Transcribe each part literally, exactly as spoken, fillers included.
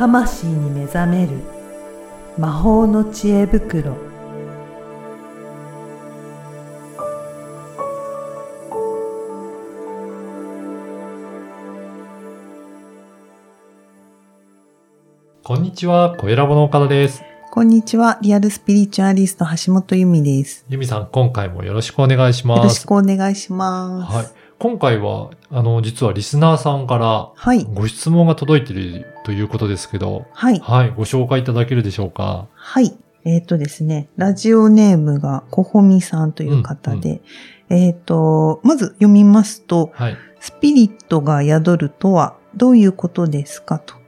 魂に目覚める魔法の知恵袋。こんにちは、声ラボの岡田です。こんにちは、リアルスピリチュアリスト橋本由美です。由美さん、今回もよろしくお願いします。よろしくお願いします、はい、今回はあの実はリスナーさんからご質問が届いているということですけど、はいはい、ご紹介いただけるでしょうか。はい、えっとですね、ラジオネームがこほみさんという方で、うんうん、えっとまず読みますと、はい、スピリットが宿るとはどういうことですかと。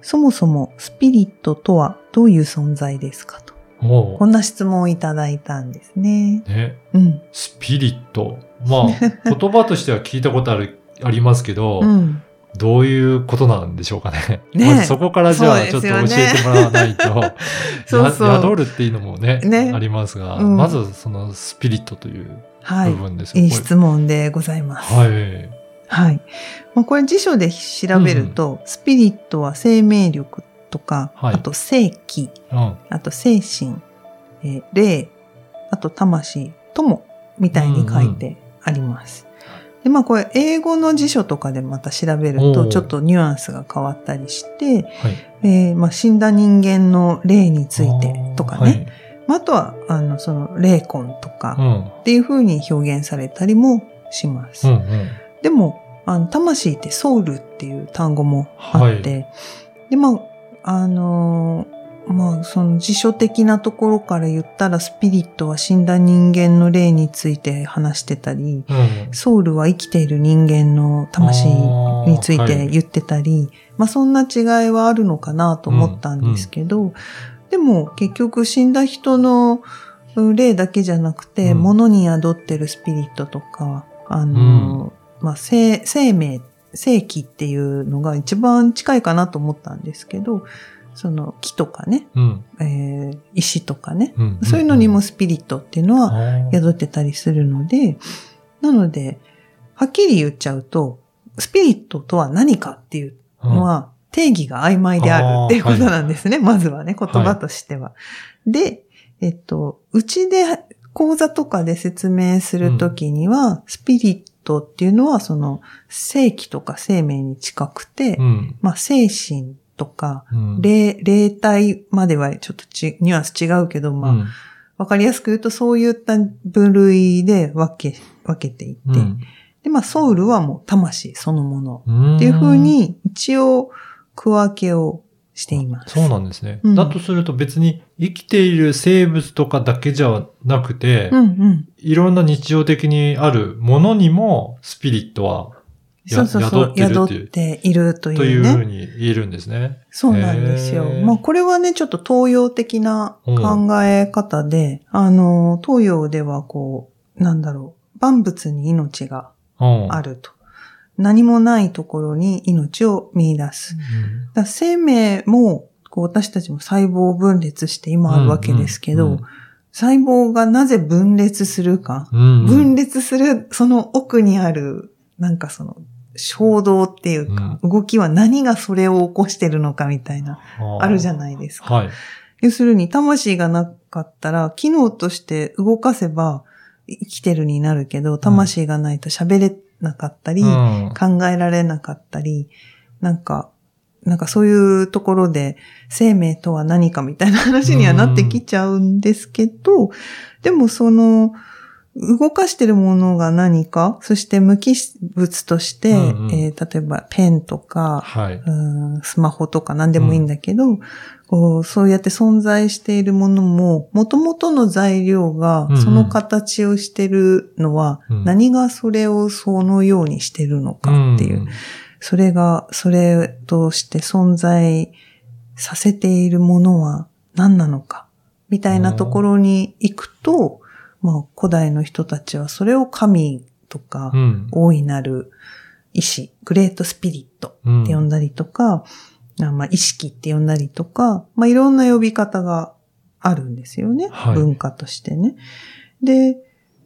そもそもスピリットとはどういう存在ですかと。こんな質問をいただいたんですね。ね、うん、スピリット。まあ、言葉としては聞いたことある、ありますけど、うん、どういうことなんでしょうかね。ね、まずそこからじゃあ、ね、ちょっと教えてもらわないと。そうそう、宿るっていうのも ね, ねありますが、うん、まずそのスピリットという部分です。はい、いい質問でございます。はい。はい。まあ、これ辞書で調べると、うん、スピリットは生命力とか、はい、あと生気、うん、あと精神、えー、霊、あと魂、友みたいに書いてあります。うんうん、で、まあこれ英語の辞書とかでまた調べると、ちょっとニュアンスが変わったりして、はい、えー、まあ死んだ人間の霊についてとかね。はい、まあ、あとは、あの、その霊魂とかっていう風に表現されたりもします。うんうんうん、でも、あの魂ってソウルっていう単語もあって、はい、で、まあ、あのー、まあ、その辞書的なところから言ったら、スピリットは死んだ人間の霊について話してたり、うん、ソウルは生きている人間の魂について言ってたり、はい、まあ、そんな違いはあるのかなと思ったんですけど、うんうん、でも結局死んだ人の霊だけじゃなくて、うん、物に宿ってるスピリットとか、あのー、うん、まあ、生, 生命、生気っていうのが一番近いかなと思ったんですけど、その木とかね、うん、えー、石とかね、うんうんうん、そういうのにもスピリットっていうのは宿ってたりするので、なので、はっきり言っちゃうと、スピリットとは何かっていうのは定義が曖昧であるっていうことなんですね、はい、まずはね、言葉としては。はい、で、えっと、うちで講座とかで説明するときには、うん、スピリットっていうのはその生気とか生命に近くて、うん、まあ、精神とか、うん、霊、霊体まではちょっとちニュアンス違うけど、まあ、うん、わかりやすく言うとそういった分類で分け、分けていて、うん、で、まあ、ソウルはもう魂そのものっていう風に一応区分けをしています。そうなんですね、うん。だとすると別に生きている生物とかだけじゃなくて、うんうん、いろんな日常的にあるものにもスピリットはや、そうそうそう、宿ってるっていう、宿っているという、ね、というふうに言えるんですね。そうなんですよ。まあこれはね、ちょっと東洋的な考え方で、うん、あの、東洋ではこう、なんだろう、万物に命があると。うん、何もないところに命を見出す。うん、だ生命も、こう私たちも細胞分裂して今あるわけですけど、うんうんうん、細胞がなぜ分裂するか、うんうん、分裂するその奥にある、なんかその衝動っていうか、うん、動きは何がそれを起こしてるのかみたいな、うん、あるじゃないですか。はい、要するに魂がなかったら、機能として動かせば生きてるになるけど、魂がないと喋れ、うんなかったり、うん、考えられなかったり、なんか、なんかそういうところで生命とは何かみたいな話にはなってきちゃうんですけど、うん、でもその、動かしてるものが何か、そして無機物として、うんうん、えー、例えばペンとか、はい、うん、スマホとか何でもいいんだけど、うん、こう、そうやって存在しているものも、元々の材料がその形をしてるのは、うんうん、何がそれをそのようにしてるのかっていう、うんうん、それが、それとして存在させているものは何なのか、みたいなところに行くと、まあ、古代の人たちはそれを神とか、うん、大いなる意志、グレートスピリットって呼んだりとか、うん、まあ、意識って呼んだりとか、まあ、いろんな呼び方があるんですよね。はい、文化としてね。で、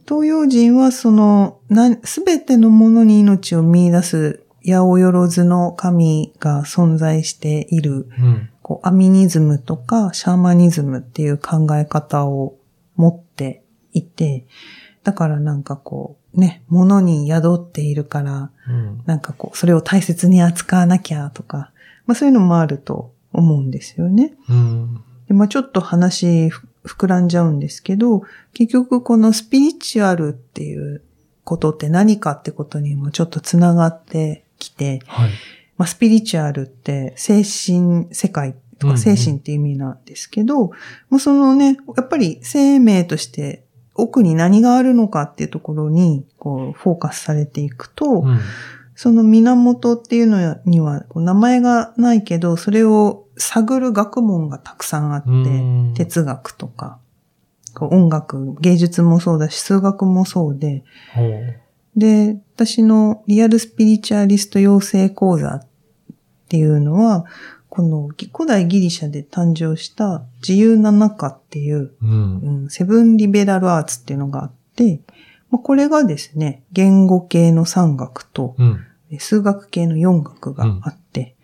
東洋人はその、すべてのものに命を見出す八百万の神が存在している、うん、こうアミニズムとかシャーマニズムっていう考え方を持っていて、だからなんかこうね、物に宿っているから、うん、なんかこうそれを大切に扱わなきゃとか、まあそういうのもあると思うんですよね。うん、でまあちょっと話膨らんじゃうんですけど、結局このスピリチュアルっていうことって何かってことにもちょっとつながってきて、はい、まあ、スピリチュアルって精神世界とか精神っていう意味なんですけど、うんうん、もうそのね、やっぱり生命として奥に何があるのかっていうところにこうフォーカスされていくと、うん、その源っていうのにはこう名前がないけど、それを探る学問がたくさんあって、うん、哲学とか音楽、芸術もそうだし、数学もそうで、で、私のリアルスピリチュアリスト養成講座っていうのは、この古代ギリシャで誕生した自由な中っていう、うんうん、セブンリベラルアーツっていうのがあって、まあ、これがですね、言語系のさん学と、うん、数学系のよん学があって、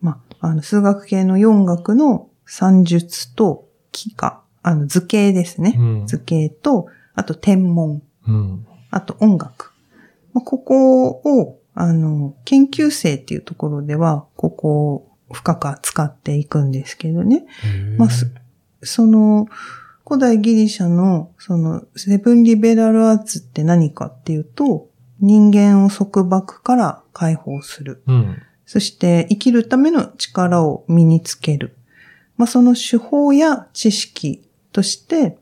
うん、まあ、あの数学系のよん学の算術と幾何、あの図形ですね、うん。図形と、あと天文、うん、あと音楽。まあ、ここをあの研究生っていうところではここを深く扱っていくんですけどね。まあ、その古代ギリシャのそのセブンリベラルアーツって何かっていうと、人間を束縛から解放する、うん、そして生きるための力を身につける。まあ、その手法や知識として、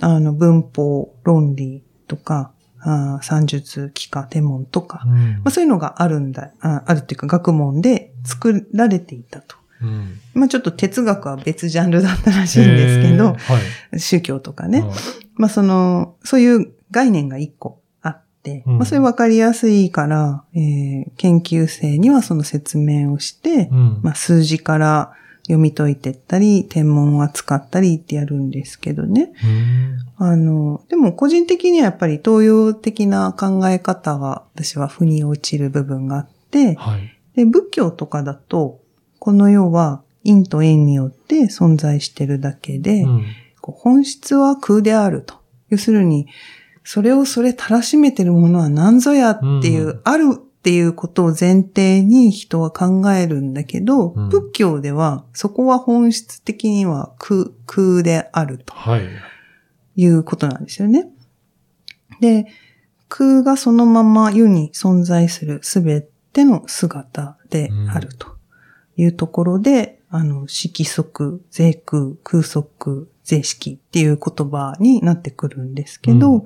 あの、文法、論理とか、あ算術、幾何、天文とか、うん、まあ、そういうのがあるんだ、あ、あるっていうか学問で作られていたと。うん、まあ、ちょっと哲学は別ジャンルだったらしいんですけど、はい、宗教とかね。うん、まあ、その、そういう概念が一個あって、うん、まあ、それ分かりやすいから、えー、研究生にはその説明をして、うん、まあ、数字から、読み解いてったり、天文を扱ったりってやるんですけどね。あの、でも個人的にはやっぱり東洋的な考え方が私は腑に落ちる部分があって、はい、で仏教とかだと、この世は因と縁によって存在してるだけで、うん、こう本質は空であると。要するに、それをそれたらしめてるものは何ぞやっていう、うん、ある、っていうことを前提に人は考えるんだけど、うん、仏教ではそこは本質的には空、空であるということなんですよね。はい、で、空がそのまま世に存在するすべての姿であるというところで、うん、あの、色即是空、空即是色っていう言葉になってくるんですけど、うん、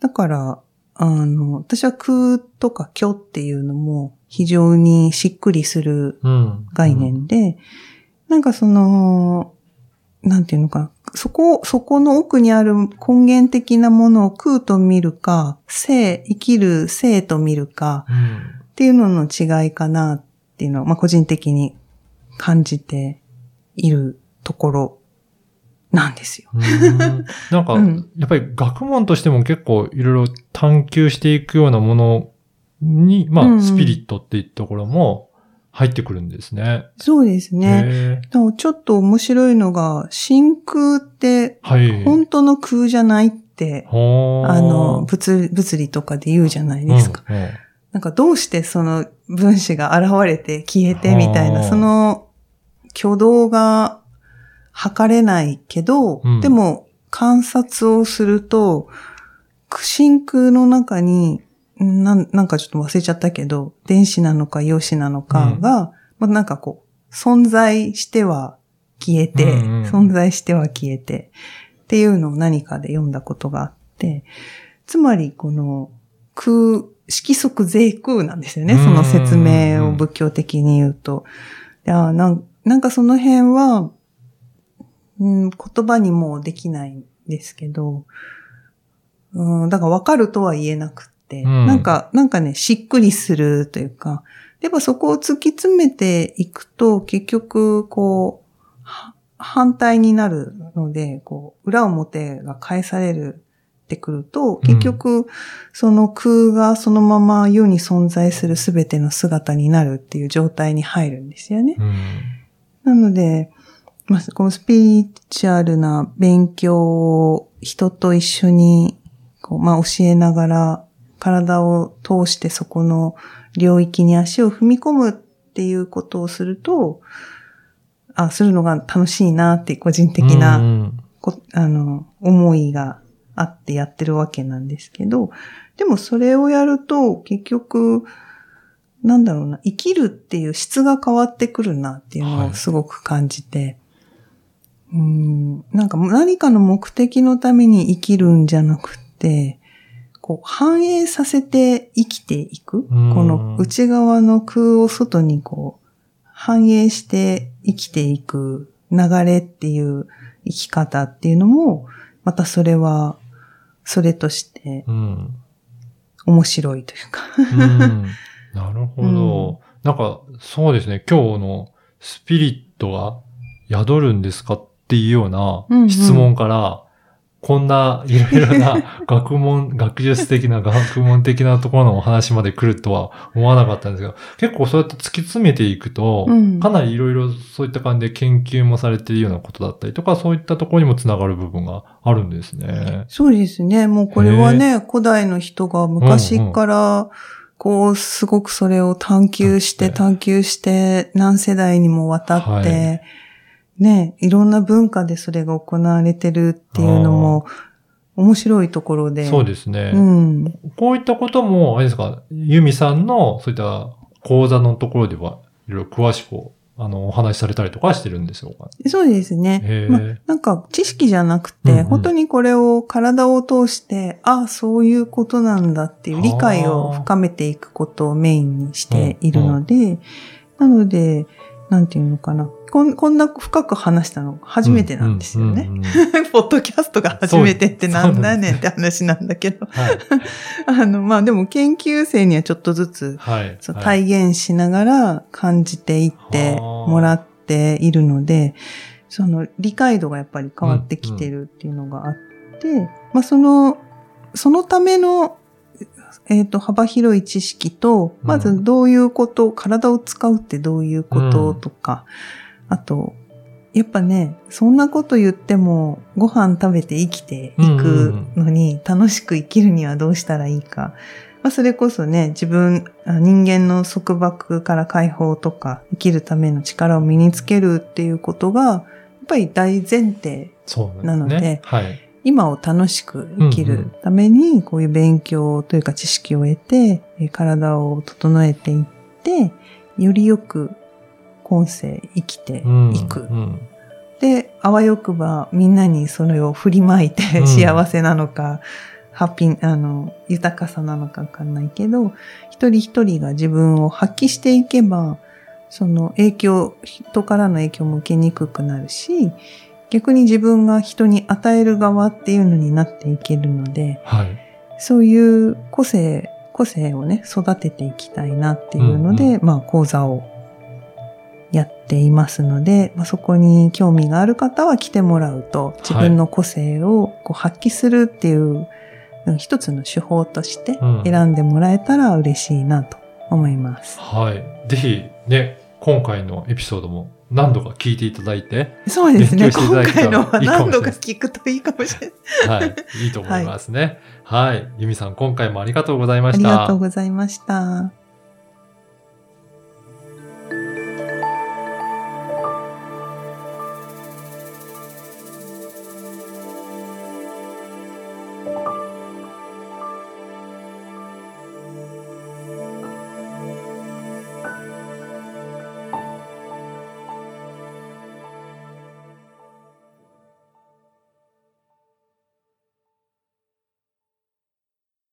だから、あの、私は空とか虚っていうのも非常にしっくりする概念で、うんうん、なんかその、なんていうのか、そこ、そこの奥にある根源的なものを空と見るか、生、生きる生と見るか、っていうのの違いかなっていうのを、まあ、個人的に感じているところ。なんですよ。なんか、うん、やっぱり学問としても結構いろいろ探求していくようなものに、まあ、うんうん、スピリットっていうところも入ってくるんですね。そうですね。ちょっと面白いのが、真空って、本当の空じゃないって、はい、あの、物、物理とかで言うじゃないですか。うんうん、なんかどうしてその分子が現れて消えてみたいな、その挙動が、測れないけど、うん、でも観察をすると、真空の中にな、なんかちょっと忘れちゃったけど、電子なのか陽子なのかが、うん、まあ、なんかこう、存在しては消えて、うんうん、存在しては消えて、っていうのを何かで読んだことがあって、つまりこの空、色即是空なんですよね、うんうんうん、その説明を仏教的に言うと。いや、なん、なんかその辺は、うん、言葉にもできないんですけど、うん、だから分かるとは言えなくって、うん、なんか、なんかね、しっくりするというか、やっぱそこを突き詰めていくと、結局、こう、反対になるので、こう、裏表が返されるってくると、結局、その空がそのまま世に存在するすべての姿になるっていう状態に入るんですよね。うん、なので、まあ、このスピリチュアルな勉強を人と一緒にこう、まあ、教えながら、体を通してそこの領域に足を踏み込むっていうことをすると、あ、するのが楽しいなって個人的な、うん、あの、思いがあってやってるわけなんですけど、でもそれをやると結局、なんだろうな、生きるっていう質が変わってくるなっていうのをすごく感じて、はい、うーん、なんか何かの目的のために生きるんじゃなくて、こう反映させて生きていく、この内側の空を外にこう反映して生きていく流れっていう生き方っていうのも、またそれはそれとして面白いというか。なるほど。なんかそうですね、今日のスピリットは宿るんですかっていうような質問から、うんうん、こんないろいろな学問、学術的な学問的なところのお話まで来るとは思わなかったんですけど、結構そうやって突き詰めていくと、うん、かなりいろいろそういった感じで研究もされているようなことだったりとか、そういったところにもつながる部分があるんですね。そうですね。もうこれはね、古代の人が昔から、こう、すごくそれを探求して探求して、何世代にもわたって、はいね、いろんな文化でそれが行われてるっていうのも面白いところで。そうですね。うん。こういったことも、あれですか、ユミさんのそういった講座のところではいろいろ詳しくあのお話しされたりとかしてるんでしょうか、ね、そうですね、ま。なんか知識じゃなくて、うんうん、本当にこれを体を通して、ああ、そういうことなんだっていう理解を深めていくことをメインにしているので、うんうん、なので、なんていうのかな。こん、こんな深く話したの初めてなんですよね。うんうんうんうん、ポッドキャストが初めてって何だねって話なんだけど。はい、あの、まあ、でも研究生にはちょっとずつ、はい、そう体現しながら感じていってもらっているので、その理解度がやっぱり変わってきてるっていうのがあって、うんうん、まあ、その、そのためのえっと、幅広い知識と、まずどういうこと、うん、体を使うってどういうこととか、うん、あと、やっぱね、そんなこと言っても、ご飯食べて生きていくのに、楽しく生きるにはどうしたらいいか。まあ、それこそね、自分、人間の束縛から解放とか、生きるための力を身につけるっていうことが、やっぱり大前提なので、そうですね。はい。今を楽しく生きるために、こういう勉強というか知識を得て、体を整えていって、よりよく今世生きていく。うんうん、で、あわよくばみんなにそれを振りまいて、うん、幸せなのか、ハッピー、あの、豊かさなのかわかんないけど、一人一人が自分を発揮していけば、その影響、人からの影響も受けにくくなるし、逆に自分が人に与える側っていうのになっていけるので、はい、そういう個性、個性をね、育てていきたいなっていうので、うんうん、まあ講座をやっていますので、まあ、そこに興味がある方は来てもらうと、自分の個性をこう発揮するっていう、はい、一つの手法として選んでもらえたら嬉しいなと思います。うん、はい。ぜひね、今回のエピソードも何度か聞いていただいて、そうですね。今回のは何度か聞くといいかもしれない。はい、いいと思いますね。はい、はい、ユミさん今回もありがとうございました。ありがとうございました。